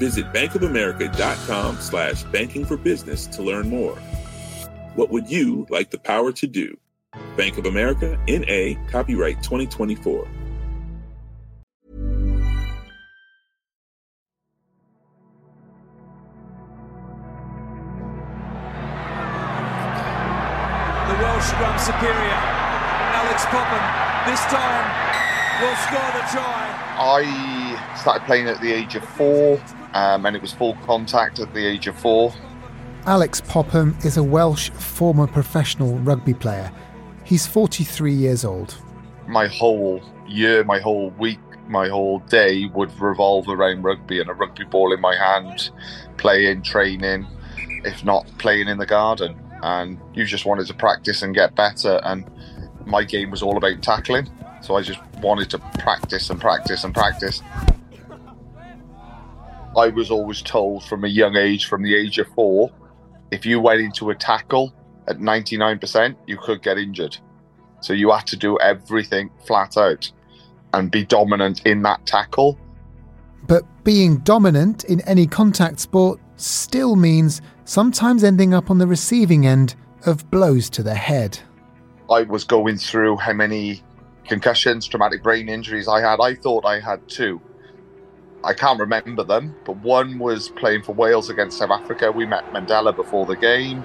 Visit bankofamerica.com/bankingforbusiness to learn more. What would you like the power to do? Bank of America, N.A., copyright 2024. The Welsh scrum superior, Alex Popham, this time will score the try. I started playing at the age of 4. And it was full contact at the age of 4. Alex Popham is a Welsh former professional rugby player. He's 43 years old. My whole year, my whole week, my whole day would revolve around rugby and a rugby ball in my hand, playing, training, if not playing in the garden. And you just wanted to practice and get better. And my game was all about tackling. So I just wanted to practice and practice and practice. I was always told from a young age, from the age of 4, if you went into a tackle at 99%, you could get injured. So you had to do everything flat out and be dominant in that tackle. But being dominant in any contact sport still means sometimes ending up on the receiving end of blows to the head. I was going through how many concussions, traumatic brain injuries I had. I thought I had 2. I can't remember them, but one was playing for Wales against South Africa. We met Mandela before the game.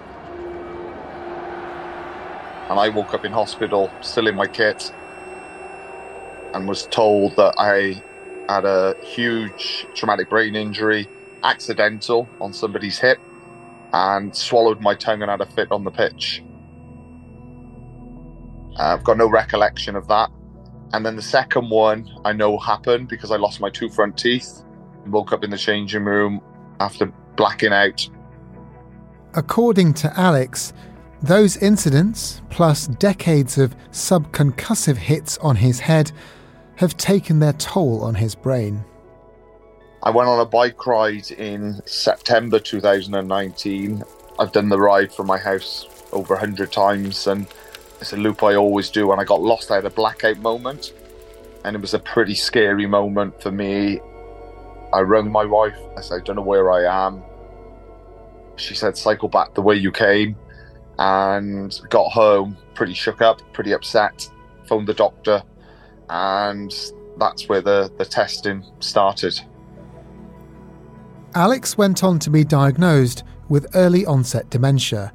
And I woke up in hospital, still in my kit, and was told that I had a huge traumatic brain injury, accidental, on somebody's hip, and swallowed my tongue and had a fit on the pitch. I've got no recollection of that. And then the second one I know happened because I lost my 2 front teeth and woke up in the changing room after blacking out. According to Alex, those incidents, plus decades of subconcussive hits on his head, have taken their toll on his brain. I went on a bike ride in September 2019. I've done the ride from my house over 100 times and it's a loop I always do. When I got lost, I had a blackout moment. And it was a pretty scary moment for me. I rang my wife. I said, I don't know where I am. She said, cycle back the way you came. And got home pretty shook up, pretty upset. Phoned the doctor. And that's where the testing started. Alex went on to be diagnosed with early onset dementia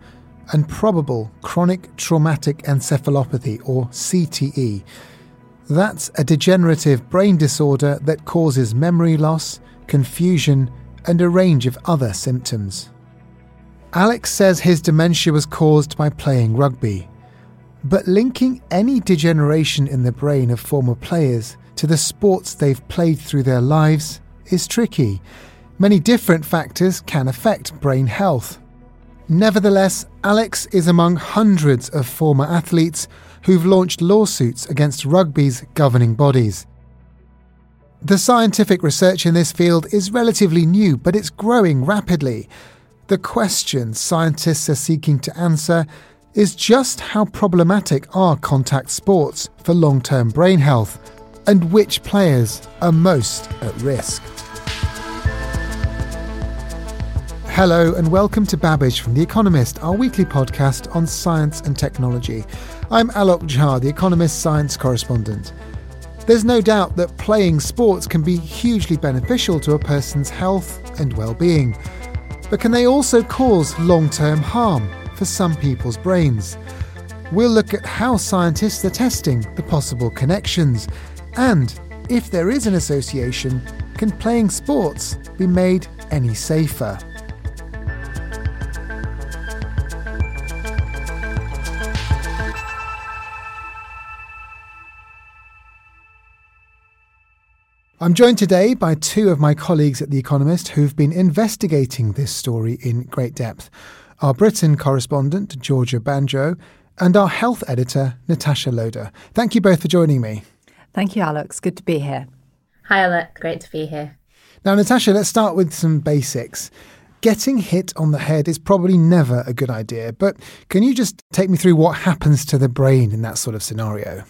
and probable chronic traumatic encephalopathy, or CTE. That's a degenerative brain disorder that causes memory loss, confusion, and a range of other symptoms. Alex says his dementia was caused by playing rugby, but linking any degeneration in the brain of former players to the sports they've played through their lives is tricky. Many different factors can affect brain health. Nevertheless, Alex is among hundreds of former athletes who've launched lawsuits against rugby's governing bodies. The scientific research in this field is relatively new, but it's growing rapidly. The question scientists are seeking to answer is just how problematic are contact sports for long-term brain health, and which players are most at risk. Hello and welcome to Babbage from The Economist, our weekly podcast on science and technology. I'm Alok Jha, The Economist science correspondent. There's no doubt that playing sports can be hugely beneficial to a person's health and well-being. But can they also cause long-term harm for some people's brains? We'll look at how scientists are testing the possible connections and, if there is an association, can playing sports be made any safer? I'm joined today by two of my colleagues at The Economist who've been investigating this story in great depth. Our Britain correspondent, Georgia Banjo, and our health editor, Natasha Loder. Thank you both for joining me. Thank you, Alex. Good to be here. Hi, Alok. Great to be here. Now, Natasha, let's start with some basics. Getting hit on the head is probably never a good idea, but can you just take me through what happens to the brain in that sort of scenario?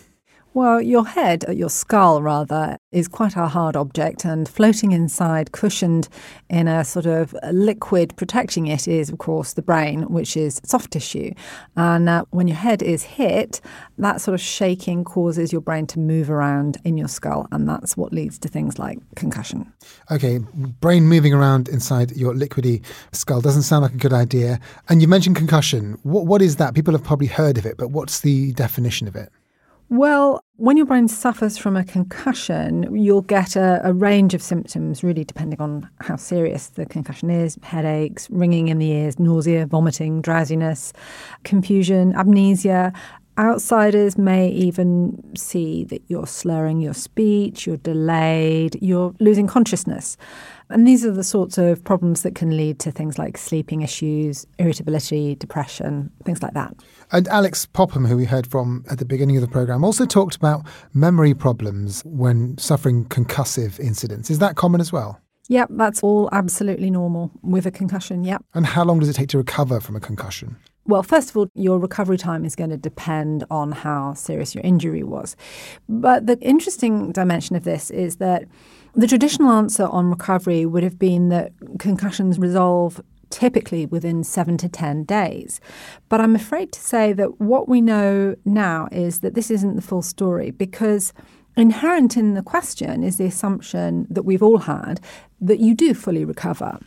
Well, your head, your skull rather, is quite a hard object, and floating inside, cushioned in a sort of liquid protecting it, is of course the brain, which is soft tissue. And when your head is hit, that sort of shaking causes your brain to move around in your skull, and that's what leads to things like concussion. Okay, brain moving around inside your liquidy skull doesn't sound like a good idea. And you mentioned concussion. What is that? People have probably heard of it, but what's the definition of it? Well, when your brain suffers from a concussion, you'll get a range of symptoms, really depending on how serious the concussion is: headaches, ringing in the ears, nausea, vomiting, drowsiness, confusion, amnesia. Outsiders may even see that you're slurring your speech, you're delayed, you're losing consciousness. And these are the sorts of problems that can lead to things like sleeping issues, irritability, depression, things like that. And Alex Popham, who we heard from at the beginning of the programme, also talked about memory problems when suffering concussive incidents. Is that common as well? Yep, that's all absolutely normal with a concussion, yep. And how long does it take to recover from a concussion? Well, first of all, your recovery time is going to depend on how serious your injury was. But the interesting dimension of this is that the traditional answer on recovery would have been that concussions resolve typically within 7 to 10 days. But I'm afraid to say that what we know now is that this isn't the full story, because inherent in the question is the assumption that we've all had that you do fully recover.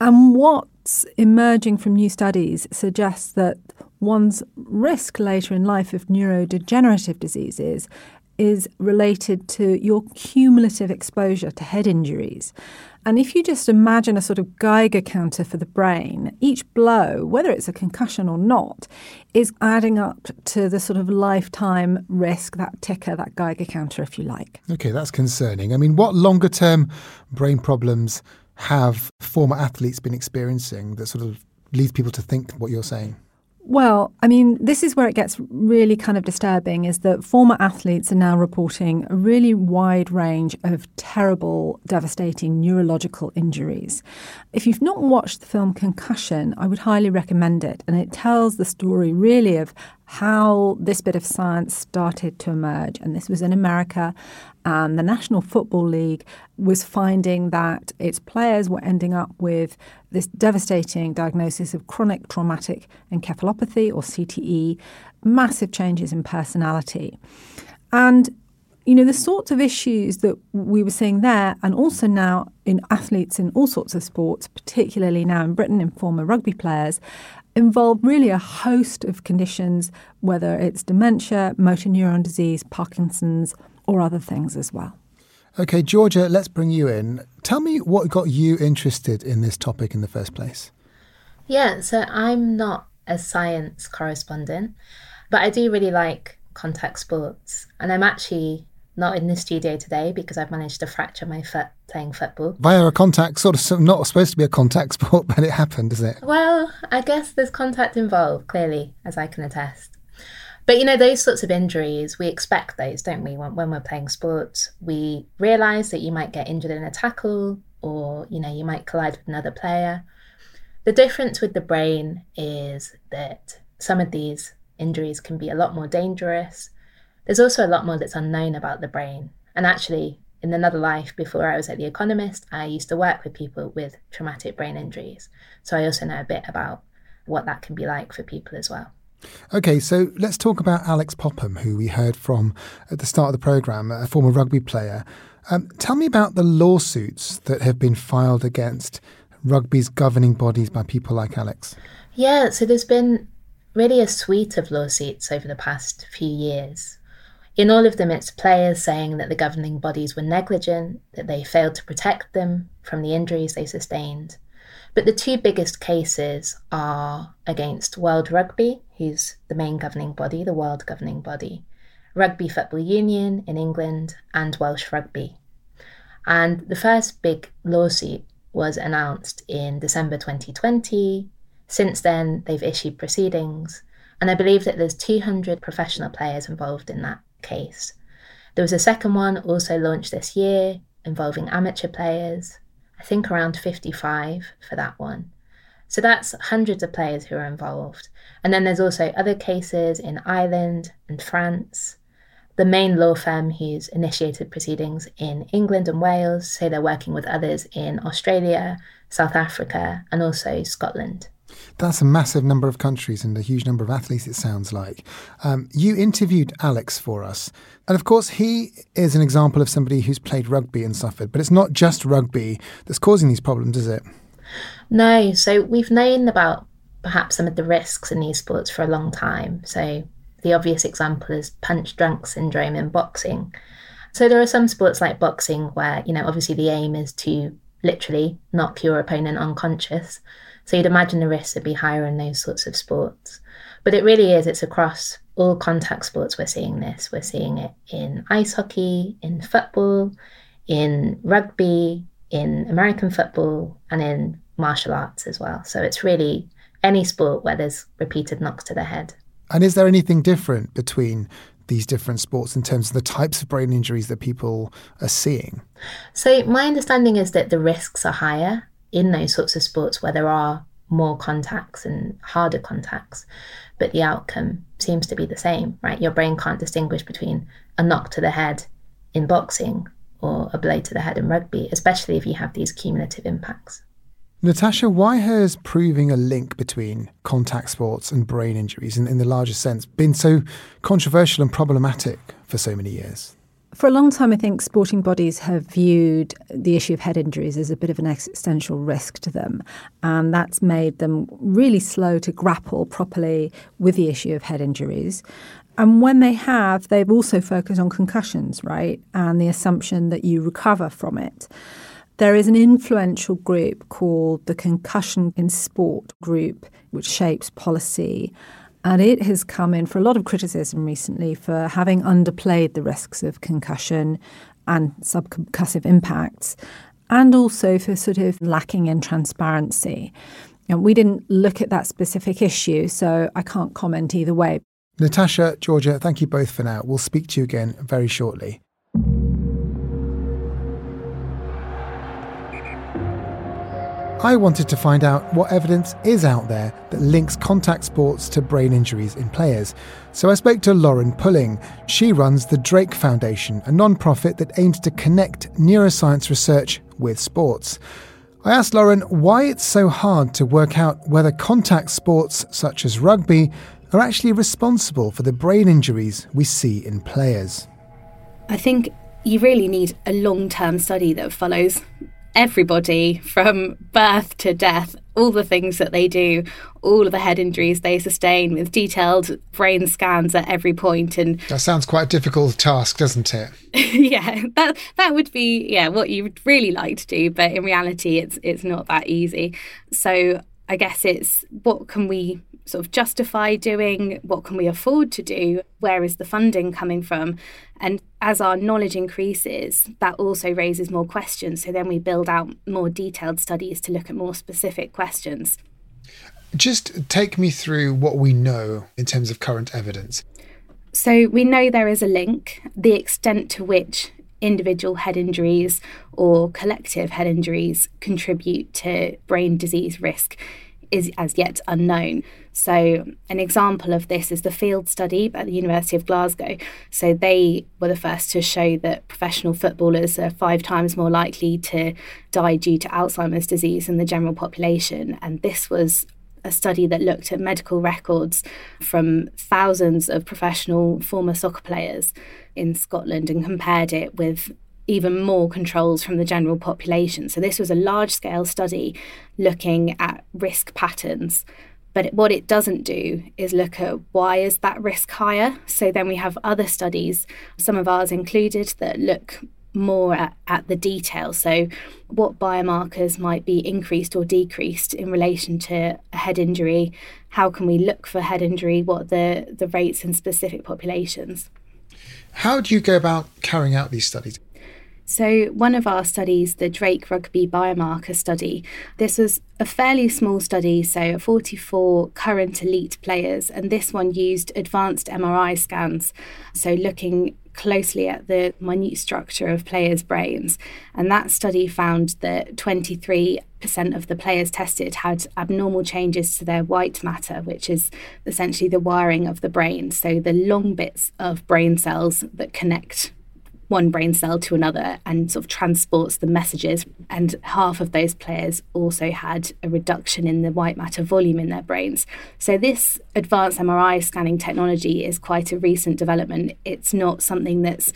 And what's emerging from new studies suggests that one's risk later in life of neurodegenerative diseases is related to your cumulative exposure to head injuries. And if you just imagine a sort of Geiger counter for the brain, each blow, whether it's a concussion or not, is adding up to the sort of lifetime risk, that ticker, that Geiger counter, if you like. Okay, that's concerning. I mean, what longer-term brain problems have former athletes been experiencing that sort of leads people to think what you're saying? Well, I mean, this is where it gets really kind of disturbing, is that former athletes are now reporting a really wide range of terrible, devastating neurological injuries. If you've not watched the film Concussion, I would highly recommend it. And it tells the story really of how this bit of science started to emerge. And this was in America, and the National Football League was finding that its players were ending up with this devastating diagnosis of chronic traumatic encephalopathy, or CTE, massive changes in personality. And, you know, the sorts of issues that we were seeing there, and also now in athletes in all sorts of sports, particularly now in Britain in former rugby players, involve really a host of conditions, whether it's dementia, motor neuron disease, Parkinson's, or other things as well. OK, Georgia, let's bring you in. Tell me what got you interested in this topic in the first place. Yeah, so I'm not a science correspondent, but I do really like contact sports. And I'm actually not in the studio today because I've managed to fracture my foot playing football. Via a contact, sort of not supposed to be a contact sport, but it happened, is it? Well, I guess there's contact involved, clearly, as I can attest. But, you know, those sorts of injuries, we expect those, don't we? When we're playing sports, we realise that you might get injured in a tackle, or, you know, you might collide with another player. The difference with the brain is that some of these injuries can be a lot more dangerous. There's also a lot more that's unknown about the brain. And actually, in another life, before I was at The Economist, I used to work with people with traumatic brain injuries. So I also know a bit about what that can be like for people as well. OK, so let's talk about Alex Popham, who we heard from at the start of the programme, a former rugby player. Tell me about the lawsuits that have been filed against rugby's governing bodies by people like Alex. Yeah, so there's been really a suite of lawsuits over the past few years. In all of them, it's players saying that the governing bodies were negligent, that they failed to protect them from the injuries they sustained. But the two biggest cases are against World Rugby, who's the main governing body, the world governing body, Rugby Football Union in England, and Welsh Rugby. And the first big lawsuit was announced in December 2020. Since then, they've issued proceedings. And I believe that there's 200 professional players involved in that case. There was a second one also launched this year involving amateur players. I think around 55 for that one. So that's hundreds of players who are involved. And then there's also other cases in Ireland and France. The main law firm who's initiated proceedings in England and Wales say they're working with others in Australia, South Africa, and also Scotland. That's a massive number of countries and a huge number of athletes, it sounds like. You interviewed Alex for us. And of course, he is an example of somebody who's played rugby and suffered. But it's not just rugby that's causing these problems, is it? No. So we've known about perhaps some of the risks in these sports for a long time. So the obvious example is punch drunk syndrome in boxing. So there are some sports like boxing where, you know, obviously the aim is to literally knock your opponent unconscious. So you'd imagine the risks would be higher in those sorts of sports. But it really is, it's across all contact sports we're seeing this. We're seeing it in ice hockey, in football, in rugby, in American football, and in martial arts as well. So it's really any sport where there's repeated knocks to the head. And is there anything different between these different sports in terms of the types of brain injuries that people are seeing? So my understanding is that the risks are higher in those sorts of sports where there are more contacts and harder contacts, but the outcome seems to be the same, right? Your brain can't distinguish between a knock to the head in boxing or a blow to the head in rugby, especially if you have these cumulative impacts. Natasha, why has proving a link between contact sports and brain injuries in the larger sense been so controversial and problematic for so many years? For a long time, I think sporting bodies have viewed the issue of head injuries as a bit of an existential risk to them. And that's made them really slow to grapple properly with the issue of head injuries. And when they have, they've also focused on concussions, right? And the assumption that you recover from it. There is an influential group called the Concussion in Sport Group, which shapes policy. And it has come in for a lot of criticism recently for having underplayed the risks of concussion and subconcussive impacts, and also for sort of lacking in transparency. And we didn't look at that specific issue, so I can't comment either way. Natasha, Georgia, thank you both for now. We'll speak to you again very shortly. I wanted to find out what evidence is out there that links contact sports to brain injuries in players. So I spoke to Lauren Pulling. She runs the Drake Foundation, a non-profit that aims to connect neuroscience research with sports. I asked Lauren why it's so hard to work out whether contact sports such as rugby are actually responsible for the brain injuries we see in players. I think you really need a long-term study that follows everybody from birth to death, all the things that they do, all of the head injuries they sustain, with detailed brain scans at every point. And that sounds quite a difficult task, doesn't it? Yeah, that would be what you'd really like to do, but in reality it's not that easy. So I guess it's, what can we sort of justify doing? What can we afford to do? Where is the funding coming from? And as our knowledge increases, that also raises more questions. So then we build out more detailed studies to look at more specific questions. Just take me through what we know in terms of current evidence. So we know there is a link. The extent to which individual head injuries or collective head injuries contribute to brain disease risk is as yet unknown. So an example of this is the field study at the University of Glasgow. So they were the first to show that professional footballers are 5 times more likely to die due to Alzheimer's disease than the general population. And this was a study that looked at medical records from thousands of professional former soccer players in Scotland and compared it with even more controls from the general population. So this was a large-scale study looking at risk patterns. But what it doesn't do is look at why is that risk higher. So then we have other studies, some of ours included, that look more at the detail. So what biomarkers might be increased or decreased in relation to a head injury? How can we look for head injury? What are the rates in specific populations? How do you go about carrying out these studies? So one of our studies, the Drake Rugby Biomarker study, this was a fairly small study, so 44 current elite players, and this one used advanced MRI scans, so looking closely at the minute structure of players' brains. And that study found that 23% of the players tested had abnormal changes to their white matter, which is essentially the wiring of the brain, so the long bits of brain cells that connect one brain cell to another and sort of transports the messages. And half of those players also had a reduction in the white matter volume in their brains. So this advanced MRI scanning technology is quite a recent development. It's not something that's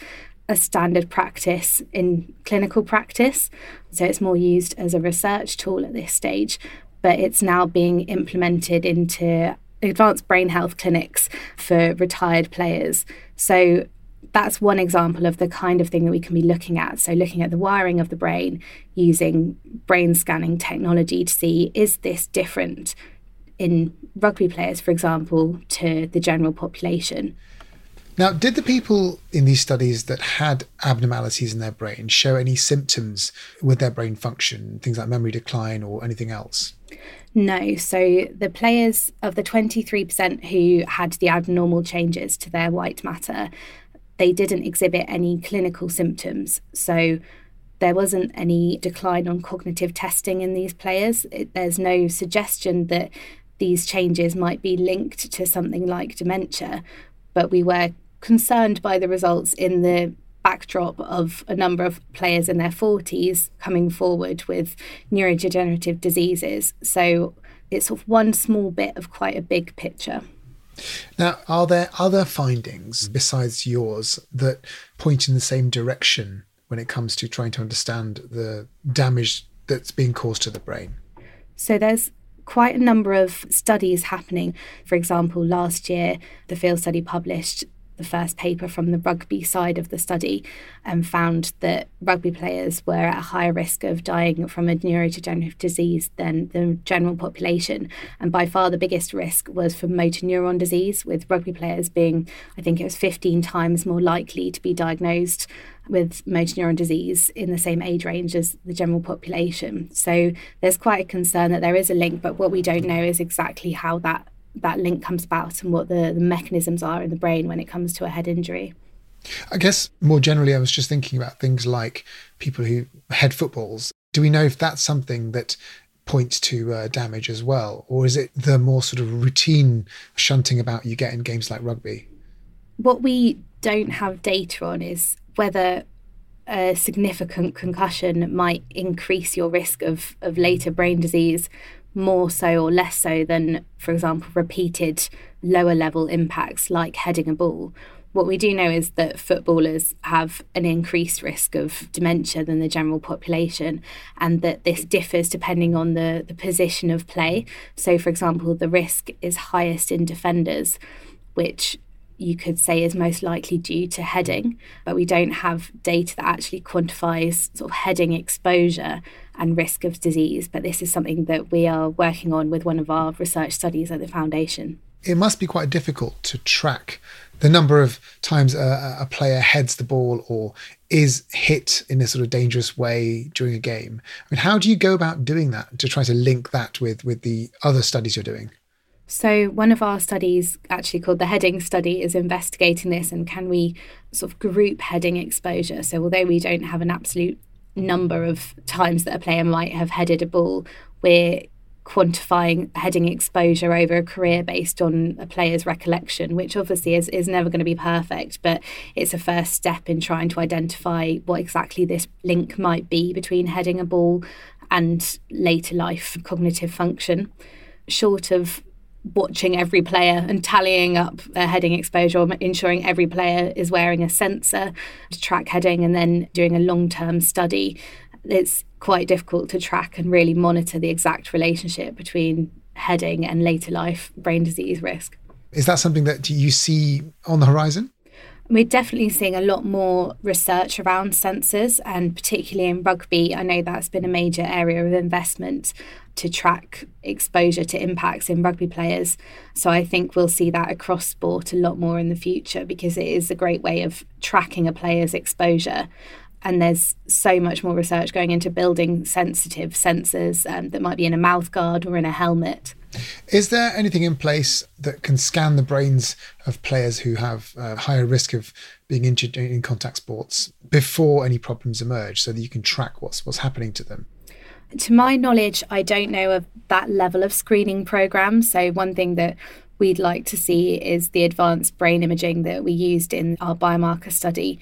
a standard practice in clinical practice. So it's more used as a research tool at this stage, but it's now being implemented into advanced brain health clinics for retired players. So that's one example of the kind of thing that we can be looking at. So looking at the wiring of the brain using brain scanning technology to see, is this different in rugby players, for example, to the general population? Now, did the people in these studies that had abnormalities in their brain show any symptoms with their brain function, things like memory decline or anything else? No. So the players of the 23% who had the abnormal changes to their white matter, they didn't exhibit any clinical symptoms. So there wasn't any decline on cognitive testing in these players. There's no suggestion that these changes might be linked to something like dementia. But we were concerned by the results in the backdrop of a number of players in their 40s coming forward with neurodegenerative diseases. So it's sort of one small bit of quite a big picture. Now, are there other findings besides yours that point in the same direction when it comes to trying to understand the damage that's being caused to the brain? So there's quite a number of studies happening. For example, last year, the field study published the first paper from the rugby side of the study and found that rugby players were at a higher risk of dying from a neurodegenerative disease than the general population. And by far the biggest risk was for motor neuron disease, with rugby players being, I think it was 15 times more likely to be diagnosed with motor neuron disease in the same age range as the general population. So there's quite a concern that there is a link, but what we don't know is exactly how that link comes about and what the mechanisms are in the brain when it comes to a head injury. I guess more generally, I was just thinking about things like people who head footballs. Do we know if that's something that points to damage as well? Or is it the more sort of routine shunting about you get in games like rugby? What we don't have data on is whether a significant concussion might increase your risk of later brain disease more so or less so than, for example, repeated lower level impacts like heading a ball. What we do know is that footballers have an increased risk of dementia than the general population, and that this differs depending on the position of play. So, for example, the risk is highest in defenders, which you could say is most likely due to heading, but we don't have data that actually quantifies sort of heading exposure and risk of disease. But this is something that we are working on with one of our research studies at the foundation. It must be quite difficult to track the number of times a player heads the ball or is hit in a sort of dangerous way during a game. I mean, how do you go about doing that to try to link that with the other studies you're doing? So one of our studies, actually called the heading study, is investigating this, and can we sort of group heading exposure? So although we don't have an absolute number of times that a player might have headed a ball, we're quantifying heading exposure over a career based on a player's recollection, which obviously is never going to be perfect, but it's a first step in trying to identify what exactly this link might be between heading a ball and later life cognitive function. Short of watching every player and tallying up their heading exposure, ensuring every player is wearing a sensor to track heading, and then doing a long-term study, it's quite difficult to track and really monitor the exact relationship between heading and later life brain disease risk. Is that something that you see on the horizon? We're definitely seeing a lot more research around sensors, and particularly in rugby, I know that's been a major area of investment to track exposure to impacts in rugby players. So I think we'll see that across sport a lot more in the future, because it is a great way of tracking a player's exposure And there's so much more research going into building sensitive sensors that might be in a mouth guard or in a helmet. Is there anything in place that can scan the brains of players who have a higher risk of being injured in contact sports before any problems emerge so that you can track what's happening to them? To my knowledge, I don't know of that level of screening programme. So one thing that we'd like to see is the advanced brain imaging that we used in our biomarker study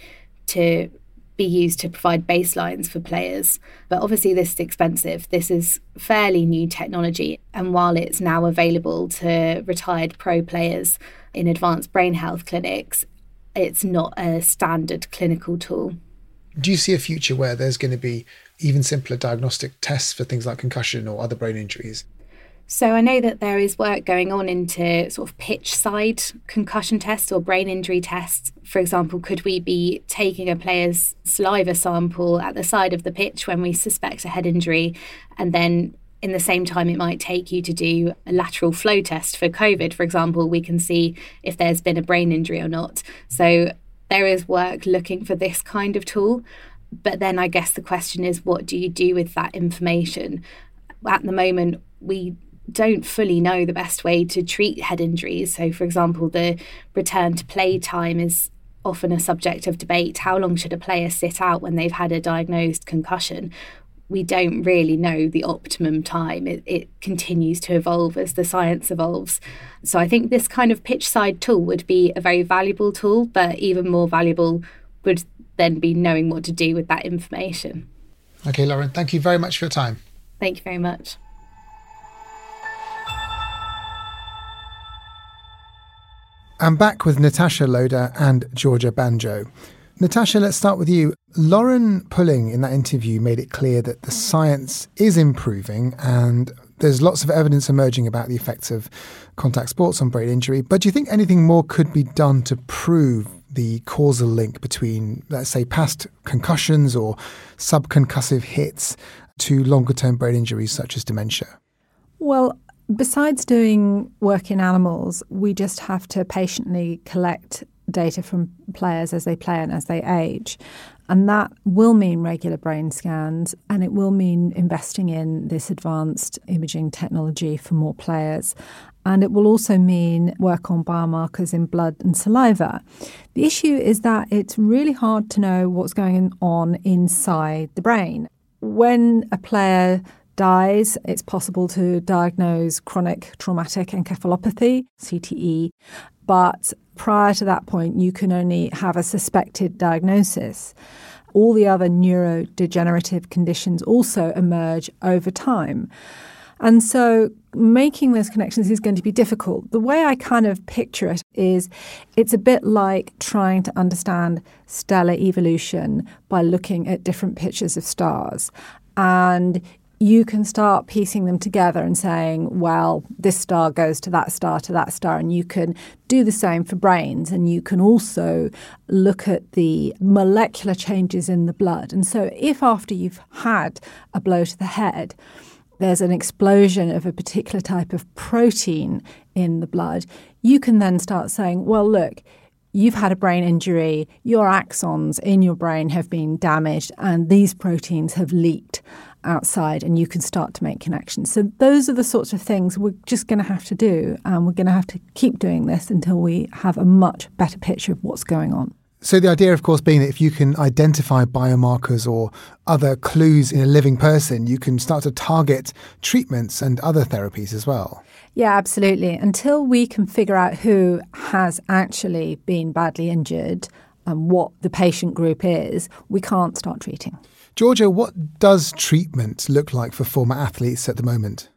to be used to provide baselines for players. But obviously this is expensive. This is fairly new technology. And while it's now available to retired pro players in advanced brain health clinics, it's not a standard clinical tool. Do you see a future where there's going to be even simpler diagnostic tests for things like concussion or other brain injuries? So I know that there is work going on into sort of pitch side concussion tests or brain injury tests. For example, could we be taking a player's saliva sample at the side of the pitch when we suspect a head injury? And then in the same time, it might take you to do a lateral flow test for COVID, for example. We can see if there's been a brain injury or not. So there is work looking for this kind of tool. But then I guess the question is, what do you do with that information? At the moment, we don't fully know the best way to treat head injuries. So, for example, the return to play time is often a subject of debate. How long should a player sit out when they've had a diagnosed concussion? We don't really know the optimum time. It continues to evolve as the science evolves. So I think this kind of pitch side tool would be a very valuable tool, but even more valuable would then be knowing what to do with that information. Okay, Lauren, thank you very much for your time. Thank you very much. I'm back with Natasha Loder and Georgia Banjo. Natasha, let's start with you. Lauren Pulling in that interview made it clear that the science is improving and there's lots of evidence emerging about the effects of contact sports on brain injury. But do you think anything more could be done to prove the causal link between, let's say, past concussions or subconcussive hits to longer-term brain injuries such as dementia? Well, besides doing work in animals, we just have to patiently collect data from players as they play and as they age. And that will mean regular brain scans, and it will mean investing in this advanced imaging technology for more players. And it will also mean work on biomarkers in blood and saliva. The issue is that it's really hard to know what's going on inside the brain. When a player dies, it's possible to diagnose chronic traumatic encephalopathy, CTE, but prior to that point, you can only have a suspected diagnosis. All the other neurodegenerative conditions also emerge over time. And so making those connections is going to be difficult. The way I kind of picture it is it's a bit like trying to understand stellar evolution by looking at different pictures of stars. And you can start piecing them together and saying, well, this star goes to that star, and you can do the same for brains, and you can also look at the molecular changes in the blood. And so if after you've had a blow to the head, there's an explosion of a particular type of protein in the blood, you can then start saying, well, look, you've had a brain injury, your axons in your brain have been damaged, and these proteins have leaked outside, and you can start to make connections. So those are the sorts of things we're just going to have to do, and we're going to have to keep doing this until we have a much better picture of what's going on. So the idea, of course, being that if you can identify biomarkers or other clues in a living person, you can start to target treatments and other therapies as well. Yeah, absolutely. Until we can figure out who has actually been badly injured and what the patient group is, we can't start treating. Georgia, what does treatment look like for former athletes at the moment?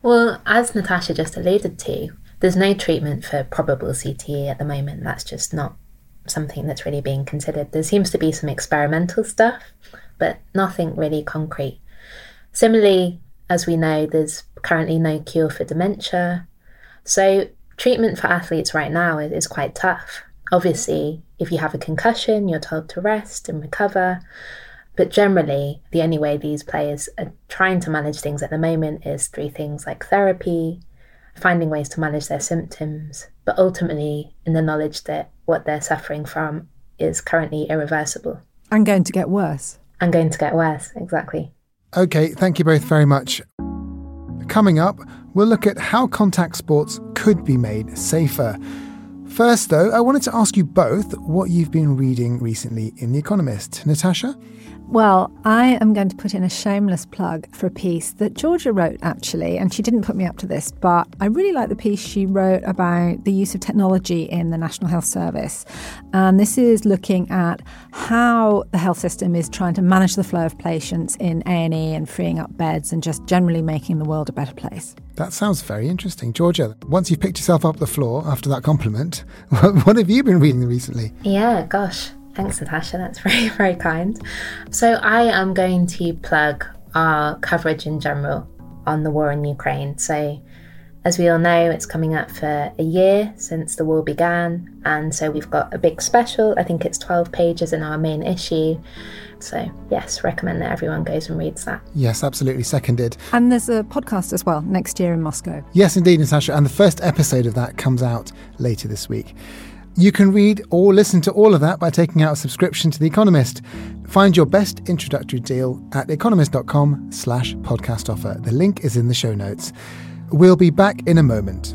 Well, as Natasha just alluded to, there's no treatment for probable CTE at the moment. That's just not something that's really being considered. There seems to be some experimental stuff, but nothing really concrete. Similarly, as we know, there's currently no cure for dementia. So treatment for athletes right now is quite tough. Obviously, if you have a concussion, you're told to rest and recover. But generally, the only way these players are trying to manage things at the moment is through things like therapy, finding ways to manage their symptoms, but ultimately in the knowledge that what they're suffering from is currently irreversible. And going to get worse. And going to get worse, exactly. Okay, thank you both very much. Coming up, we'll look at how contact sports could be made safer. First, though, I wanted to ask you both what you've been reading recently in The Economist. Natasha? Well, I am going to put in a shameless plug for a piece that Georgia wrote, actually, and she didn't put me up to this, but I really like the piece she wrote about the use of technology in the National Health Service. And this is looking at how the health system is trying to manage the flow of patients in A&E and freeing up beds and just generally making the world a better place. That sounds very interesting. Georgia, once you've picked yourself up the floor after that compliment, what have you been reading recently? Yeah, gosh. Thanks, Natasha. That's very, very kind. So I am going to plug our coverage in general on the war in Ukraine. So as we all know, it's coming up for a year since the war began. And so we've got a big special. I think it's 12 pages in our main issue. So yes, recommend that everyone goes and reads that. Yes, absolutely. Seconded. And there's a podcast as well next year in Moscow. Yes, indeed, Natasha. And the first episode of that comes out later this week. You can read or listen to all of that by taking out a subscription to The Economist. Find your best introductory deal at economist.com/podcast offer. The link is in the show notes. We'll be back in a moment.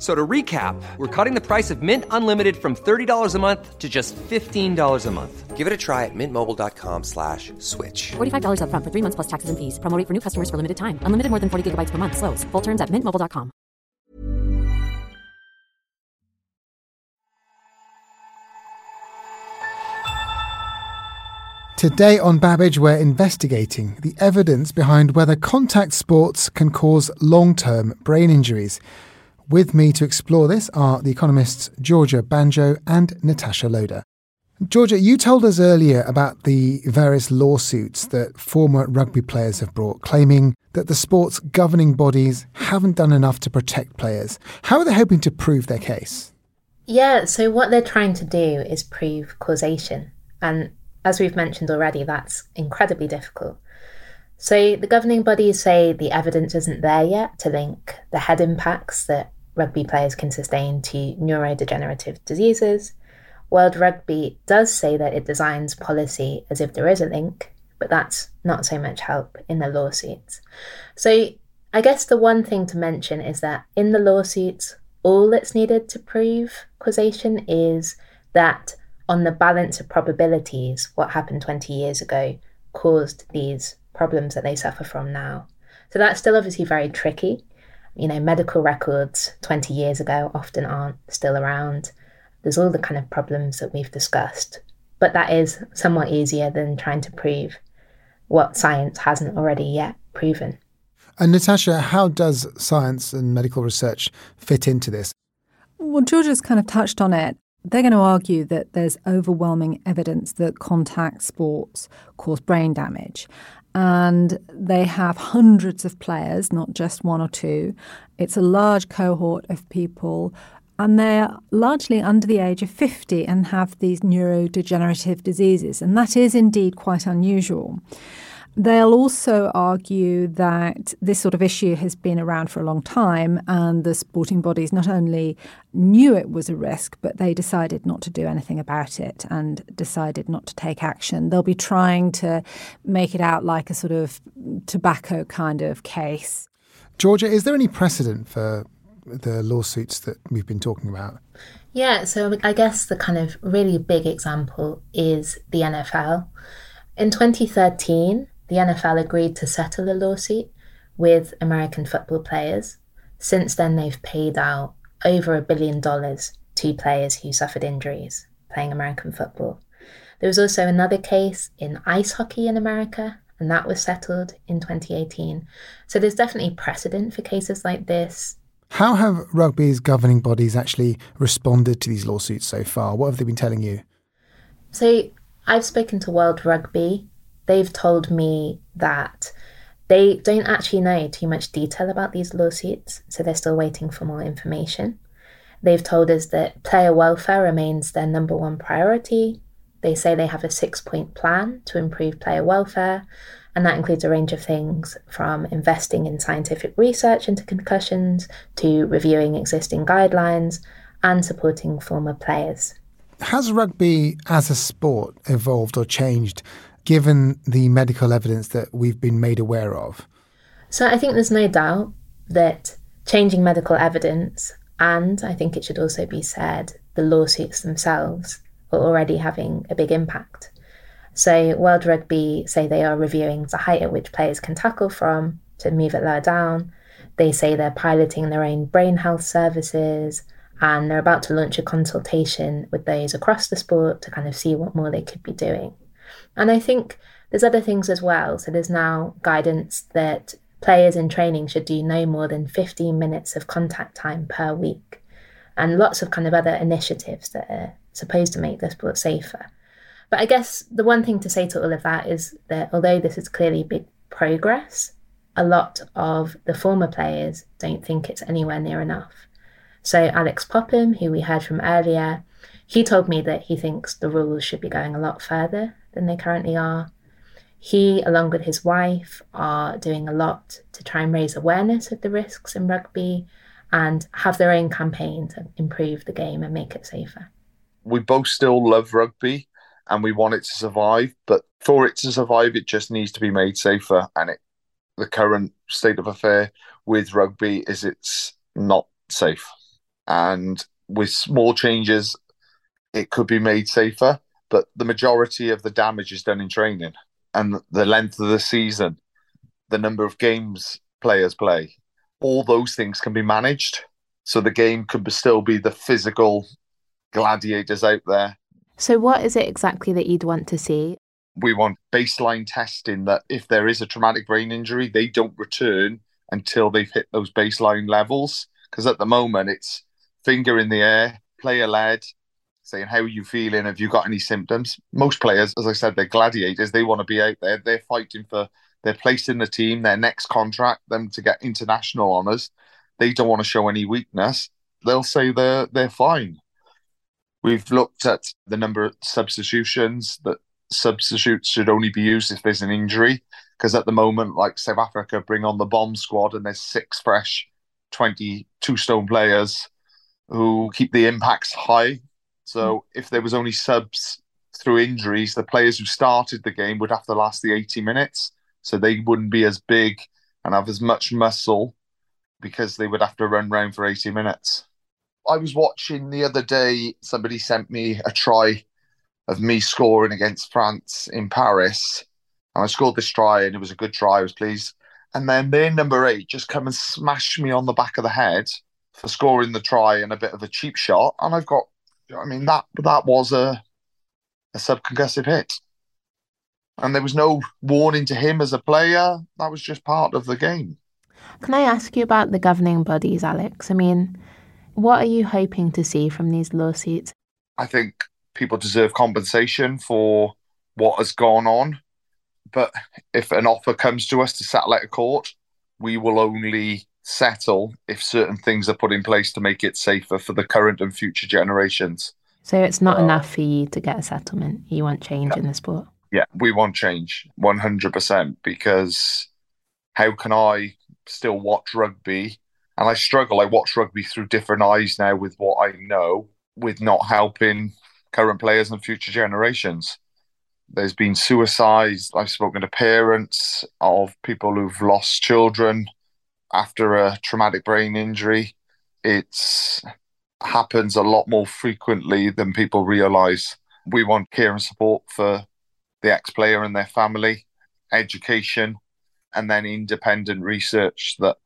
So to recap, we're cutting the price of Mint Unlimited from $30 a month to just $15 a month. Give it a try at mintmobile.com/switch. $45 up front for 3 months plus taxes and fees. Promo rate for new customers for limited time. Unlimited more than 40 gigabytes per month. Slows full terms at mintmobile.com. Today on Babbage, we're investigating the evidence behind whether contact sports can cause long-term brain injuries. With me to explore this are The Economist's Georgia Banjo and Natasha Loder. Georgia, you told us earlier about the various lawsuits that former rugby players have brought, claiming that the sport's governing bodies haven't done enough to protect players. How are they hoping to prove their case? Yeah, so what they're trying to do is prove causation. And as we've mentioned already, that's incredibly difficult. So the governing bodies say the evidence isn't there yet to link the head impacts that rugby players can sustain to neurodegenerative diseases. World Rugby does say that it designs policy as if there is a link, but that's not so much help in the lawsuits. So I guess the one thing to mention is that in the lawsuits, all that's needed to prove causation is that on the balance of probabilities, what happened 20 years ago caused these problems that they suffer from now. So that's still obviously very tricky. You know, medical records 20 years ago often aren't still around. There's all the kind of problems that we've discussed. But that is somewhat easier than trying to prove what science hasn't already yet proven. And Natasha, how does science and medical research fit into this? Well, Georgia's kind of touched on it. They're going to argue that there's overwhelming evidence that contact sports cause brain damage. And they have hundreds of players, not just one or two. It's a large cohort of people, and they're largely under the age of 50 and have these neurodegenerative diseases. And that is indeed quite unusual. They'll also argue that this sort of issue has been around for a long time, and the sporting bodies not only knew it was a risk, but they decided not to do anything about it and decided not to take action. They'll be trying to make it out like a sort of tobacco kind of case. Georgia, is there any precedent for the lawsuits that we've been talking about? Yeah, so I guess the kind of really big example is the NFL. In 2013, the NFL agreed to settle a lawsuit with American football players. Since then, they've paid out over $1 billion to players who suffered injuries playing American football. There was also another case in ice hockey in America, and that was settled in 2018. So there's definitely precedent for cases like this. How have rugby's governing bodies actually responded to these lawsuits so far? What have they been telling you? So I've spoken to World Rugby. They've told me that They don't actually know too much detail about these lawsuits, so they're still waiting for more information. They've told us that player welfare remains their number one priority. They say they have a 6-point plan to improve player welfare, and that includes a range of things from investing in scientific research into concussions to reviewing existing guidelines and supporting former players. Has rugby as a sport evolved or changed given the medical evidence that we've been made aware of? So I think there's no doubt that changing medical evidence, and I think it should also be said, the lawsuits themselves are already having a big impact. So World Rugby say they are reviewing the height at which players can tackle from to move it lower down. They say they're piloting their own brain health services, and they're about to launch a consultation with those across the sport to kind of see what more they could be doing. And I think there's other things as well. So there's now guidance that players in training should do no more than 15 minutes of contact time per week, and lots of kind of other initiatives that are supposed to make the sport safer. But I guess the one thing to say to all of that is that although this is clearly big progress, a lot of the former players don't think it's anywhere near enough. So Alex Popham, who we heard from earlier, he told me that he thinks the rules should be going a lot further than they currently are. He, along with his wife, are doing a lot to try and raise awareness of the risks in rugby and have their own campaign to improve the game and make it safer. We both still love rugby, and we want it to survive, but for it to survive, it just needs to be made safer. And the current state of affair with rugby is it's not safe. And with small changes, it could be made safer, but the majority of the damage is done in training and the length of the season, the number of games players play. All those things can be managed. So the game could still be the physical gladiators out there. So what is it exactly that you'd want to see? We want baseline testing that if there is a traumatic brain injury, they don't return until they've hit those baseline levels. Because at the moment, it's finger in the air, player-led, saying, how are you feeling? Have you got any symptoms? Most players, as I said, they're gladiators. They want to be out there. They're fighting for their place in the team, their next contract, them to get international honours. They don't want to show any weakness. They'll say they're fine. We've looked at the number of substitutions, that substitutes should only be used if there's an injury, because at the moment, like South Africa, bring on the bomb squad and there's 6 fresh 22-stone players who keep the impacts high. So if there was only subs through injuries, the players who started the game would have to last the 80 minutes, so they wouldn't be as big and have as much muscle because they would have to run round for 80 minutes. I was watching the other day, somebody sent me a try of me scoring against France in Paris. And I scored this try and it was a good try, I was pleased. And then their number 8 just come and smash me on the back of the head for scoring the try and a bit of a cheap shot. And I've got, that was a subconcussive hit. And there was no warning to him as a player. That was just part of the game. Can I ask you about the governing bodies, Alex? What are you hoping to see from these lawsuits? I think people deserve compensation for what has gone on. But if an offer comes to us to settle at a court, we will only settle if certain things are put in place to make it safer for the current and future generations. So it's not enough for you to get a settlement. You want change in the sport? Yeah, we want change, 100%, because how can I still watch rugby? And I struggle. I watch rugby through different eyes now with what I know, with not helping current players and future generations. There's been suicides. I've spoken to parents of people who've lost children after a traumatic brain injury. It happens a lot more frequently than people realise. We want care and support for the ex-player and their family, education, and then independent research that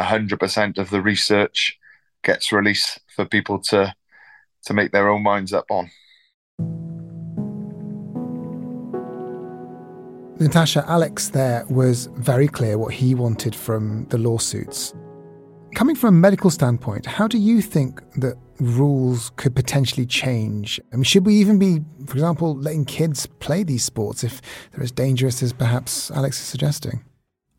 100% of the research gets released for people to make their own minds up on. Natasha, Alex there was very clear what he wanted from the lawsuits. Coming from a medical standpoint, how do you think that rules could potentially change? Should we even be, for example, letting kids play these sports if they're as dangerous as perhaps Alex is suggesting?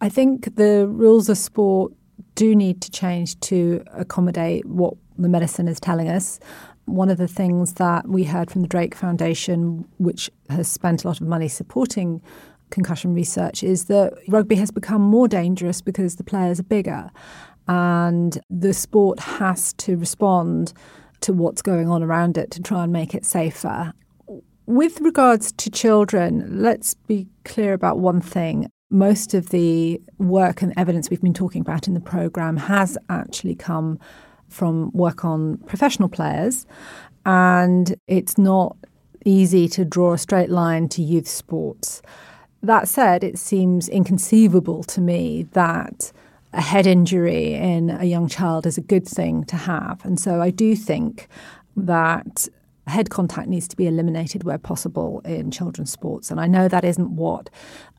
I think the rules of sport do need to change to accommodate what the medicine is telling us. One of the things that we heard from the Drake Foundation, which has spent a lot of money supporting concussion research, is that rugby has become more dangerous because the players are bigger, and the sport has to respond to what's going on around it to try and make it safer. With regards to children, let's be clear about one thing. Most of the work and evidence we've been talking about in the programme has actually come from work on professional players, and it's not easy to draw a straight line to youth sports. That said, it seems inconceivable to me that a head injury in a young child is a good thing to have. And so I do think that head contact needs to be eliminated where possible in children's sports. And I know that isn't what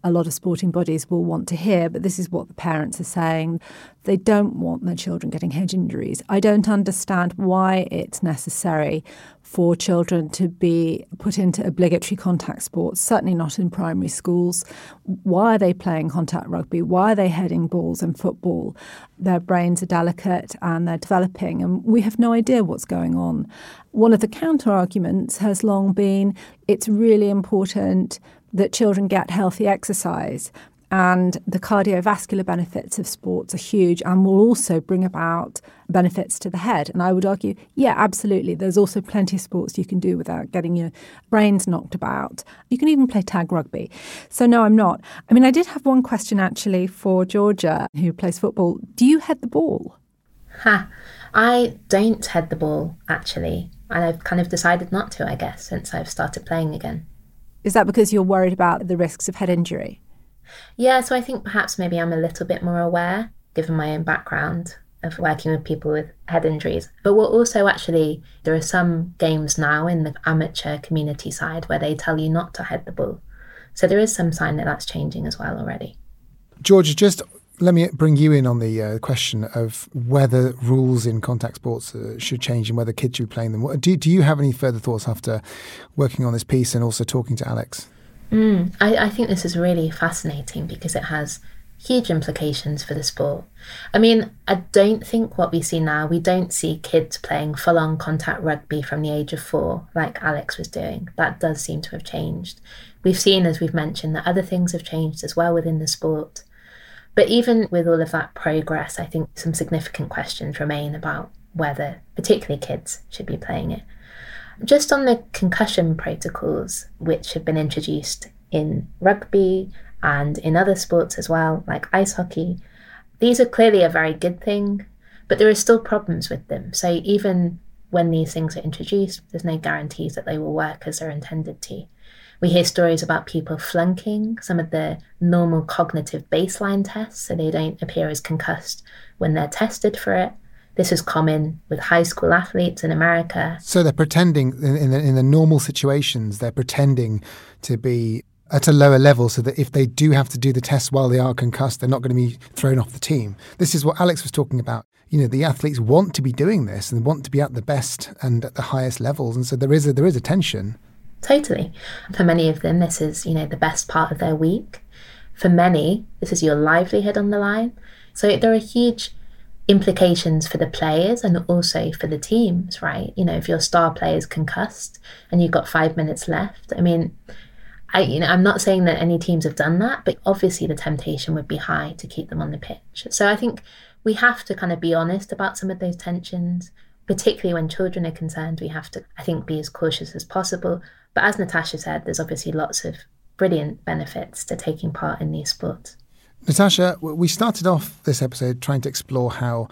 a lot of sporting bodies will want to hear, but this is what the parents are saying. They don't want their children getting head injuries. I don't understand why it's necessary for children to be put into obligatory contact sports, certainly not in primary schools. Why are they playing contact rugby? Why are they heading balls in football? Their brains are delicate and they're developing, and we have no idea what's going on. One of the counter-arguments has long been it's really important that children get healthy exercise, and the cardiovascular benefits of sports are huge and will also bring about benefits to the head. And I would argue, yeah, absolutely. There's also plenty of sports you can do without getting your brains knocked about. You can even play tag rugby. So no, I'm not. I mean, I did have one question actually for Georgia, who plays football. Do you head the ball? I don't head the ball, actually. And I've kind of decided not to, I guess, since I've started playing again. Is that because you're worried about the risks of head injury? Yeah, so I think perhaps maybe I'm a little bit more aware, given my own background of working with people with head injuries. But we're also actually, there are some games now in the amateur community side where they tell you not to head the ball. So there is some sign that that's changing as well already. Georgia, just let me bring you in on the question of whether rules in contact sports should change and whether kids should be playing them. Do you have any further thoughts after working on this piece and also talking to Alex? I think this is really fascinating because it has huge implications for the sport. I mean, I don't think what we see now, we don't see kids playing full-on contact rugby from the age of 4 like Alex was doing. That does seem to have changed. We've seen, as we've mentioned, that other things have changed as well within the sport. But even with all of that progress, I think some significant questions remain about whether particularly kids should be playing it. Just on the concussion protocols, which have been introduced in rugby and in other sports as well, like ice hockey, these are clearly a very good thing, but there are still problems with them. So even when these things are introduced, there's no guarantees that they will work as they're intended to. We hear stories about people flunking some of the normal cognitive baseline tests, so they don't appear as concussed when they're tested for it. This is common with high school athletes in America. So they're pretending, in the normal situations, they're pretending to be at a lower level so that if they do have to do the test while they are concussed, they're not going to be thrown off the team. This is what Alex was talking about. You know, the athletes want to be doing this and want to be at the best and at the highest levels. And so there is a tension. Totally. For many of them, this is, you know, the best part of their week. For many, this is your livelihood on the line. So there are huge implications for the players and also for the teams, right? You know, if your star player is concussed and you've got 5 minutes left, I mean, I'm not saying that any teams have done that, but obviously the temptation would be high to keep them on the pitch. So I think we have to kind of be honest about some of those tensions, particularly when children are concerned. We have to, I think, be as cautious as possible. But as Natasha said, there's obviously lots of brilliant benefits to taking part in these sports. Natasha, we started off this episode trying to explore how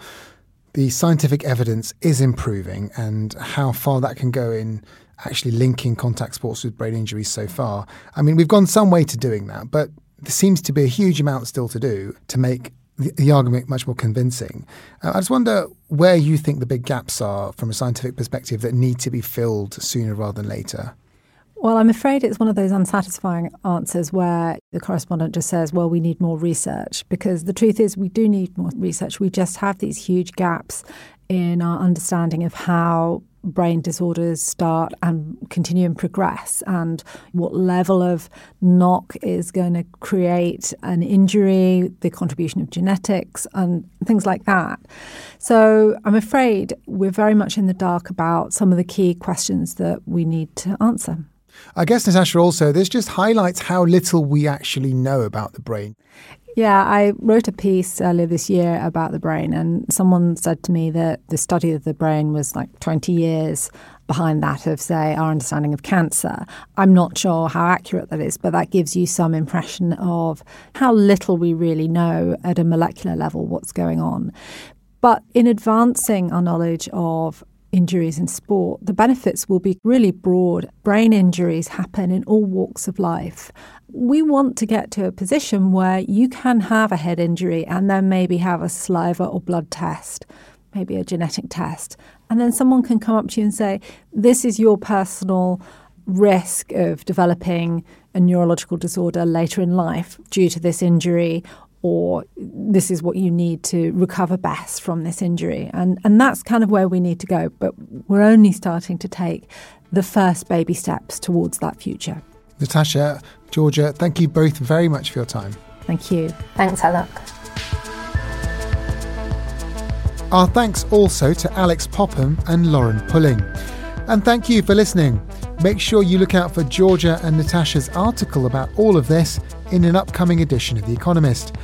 the scientific evidence is improving and how far that can go in actually linking contact sports with brain injuries so far. I mean, we've gone some way to doing that, but there seems to be a huge amount still to do to make the argument much more convincing. I just wonder where you think the big gaps are from a scientific perspective that need to be filled sooner rather than later. Well, I'm afraid it's one of those unsatisfying answers where the correspondent just says, well, we need more research, because the truth is we do need more research. We just have these huge gaps in our understanding of how brain disorders start and continue and progress, and what level of knock is going to create an injury, the contribution of genetics and things like that. So I'm afraid we're very much in the dark about some of the key questions that we need to answer. I guess, Natasha, also, this just highlights how little we actually know about the brain. Yeah, I wrote a piece earlier this year about the brain, and someone said to me that the study of the brain was like 20 years behind that of, say, our understanding of cancer. I'm not sure how accurate that is, but that gives you some impression of how little we really know at a molecular level what's going on. But in advancing our knowledge of injuries in sport, the benefits will be really broad. Brain injuries happen in all walks of life. We want to get to a position where you can have a head injury and then maybe have a saliva or blood test, maybe a genetic test. And then someone can come up to you and say, this is your personal risk of developing a neurological disorder later in life due to this injury, or this is what you need to recover best from this injury. And that's kind of where we need to go. But we're only starting to take the first baby steps towards that future. Natasha, Georgia, thank you both very much for your time. Thank you. Thanks, Alok. Our thanks also to Alex Popham and Lauren Pulling. And thank you for listening. Make sure you look out for Georgia and Natasha's article about all of this in an upcoming edition of The Economist.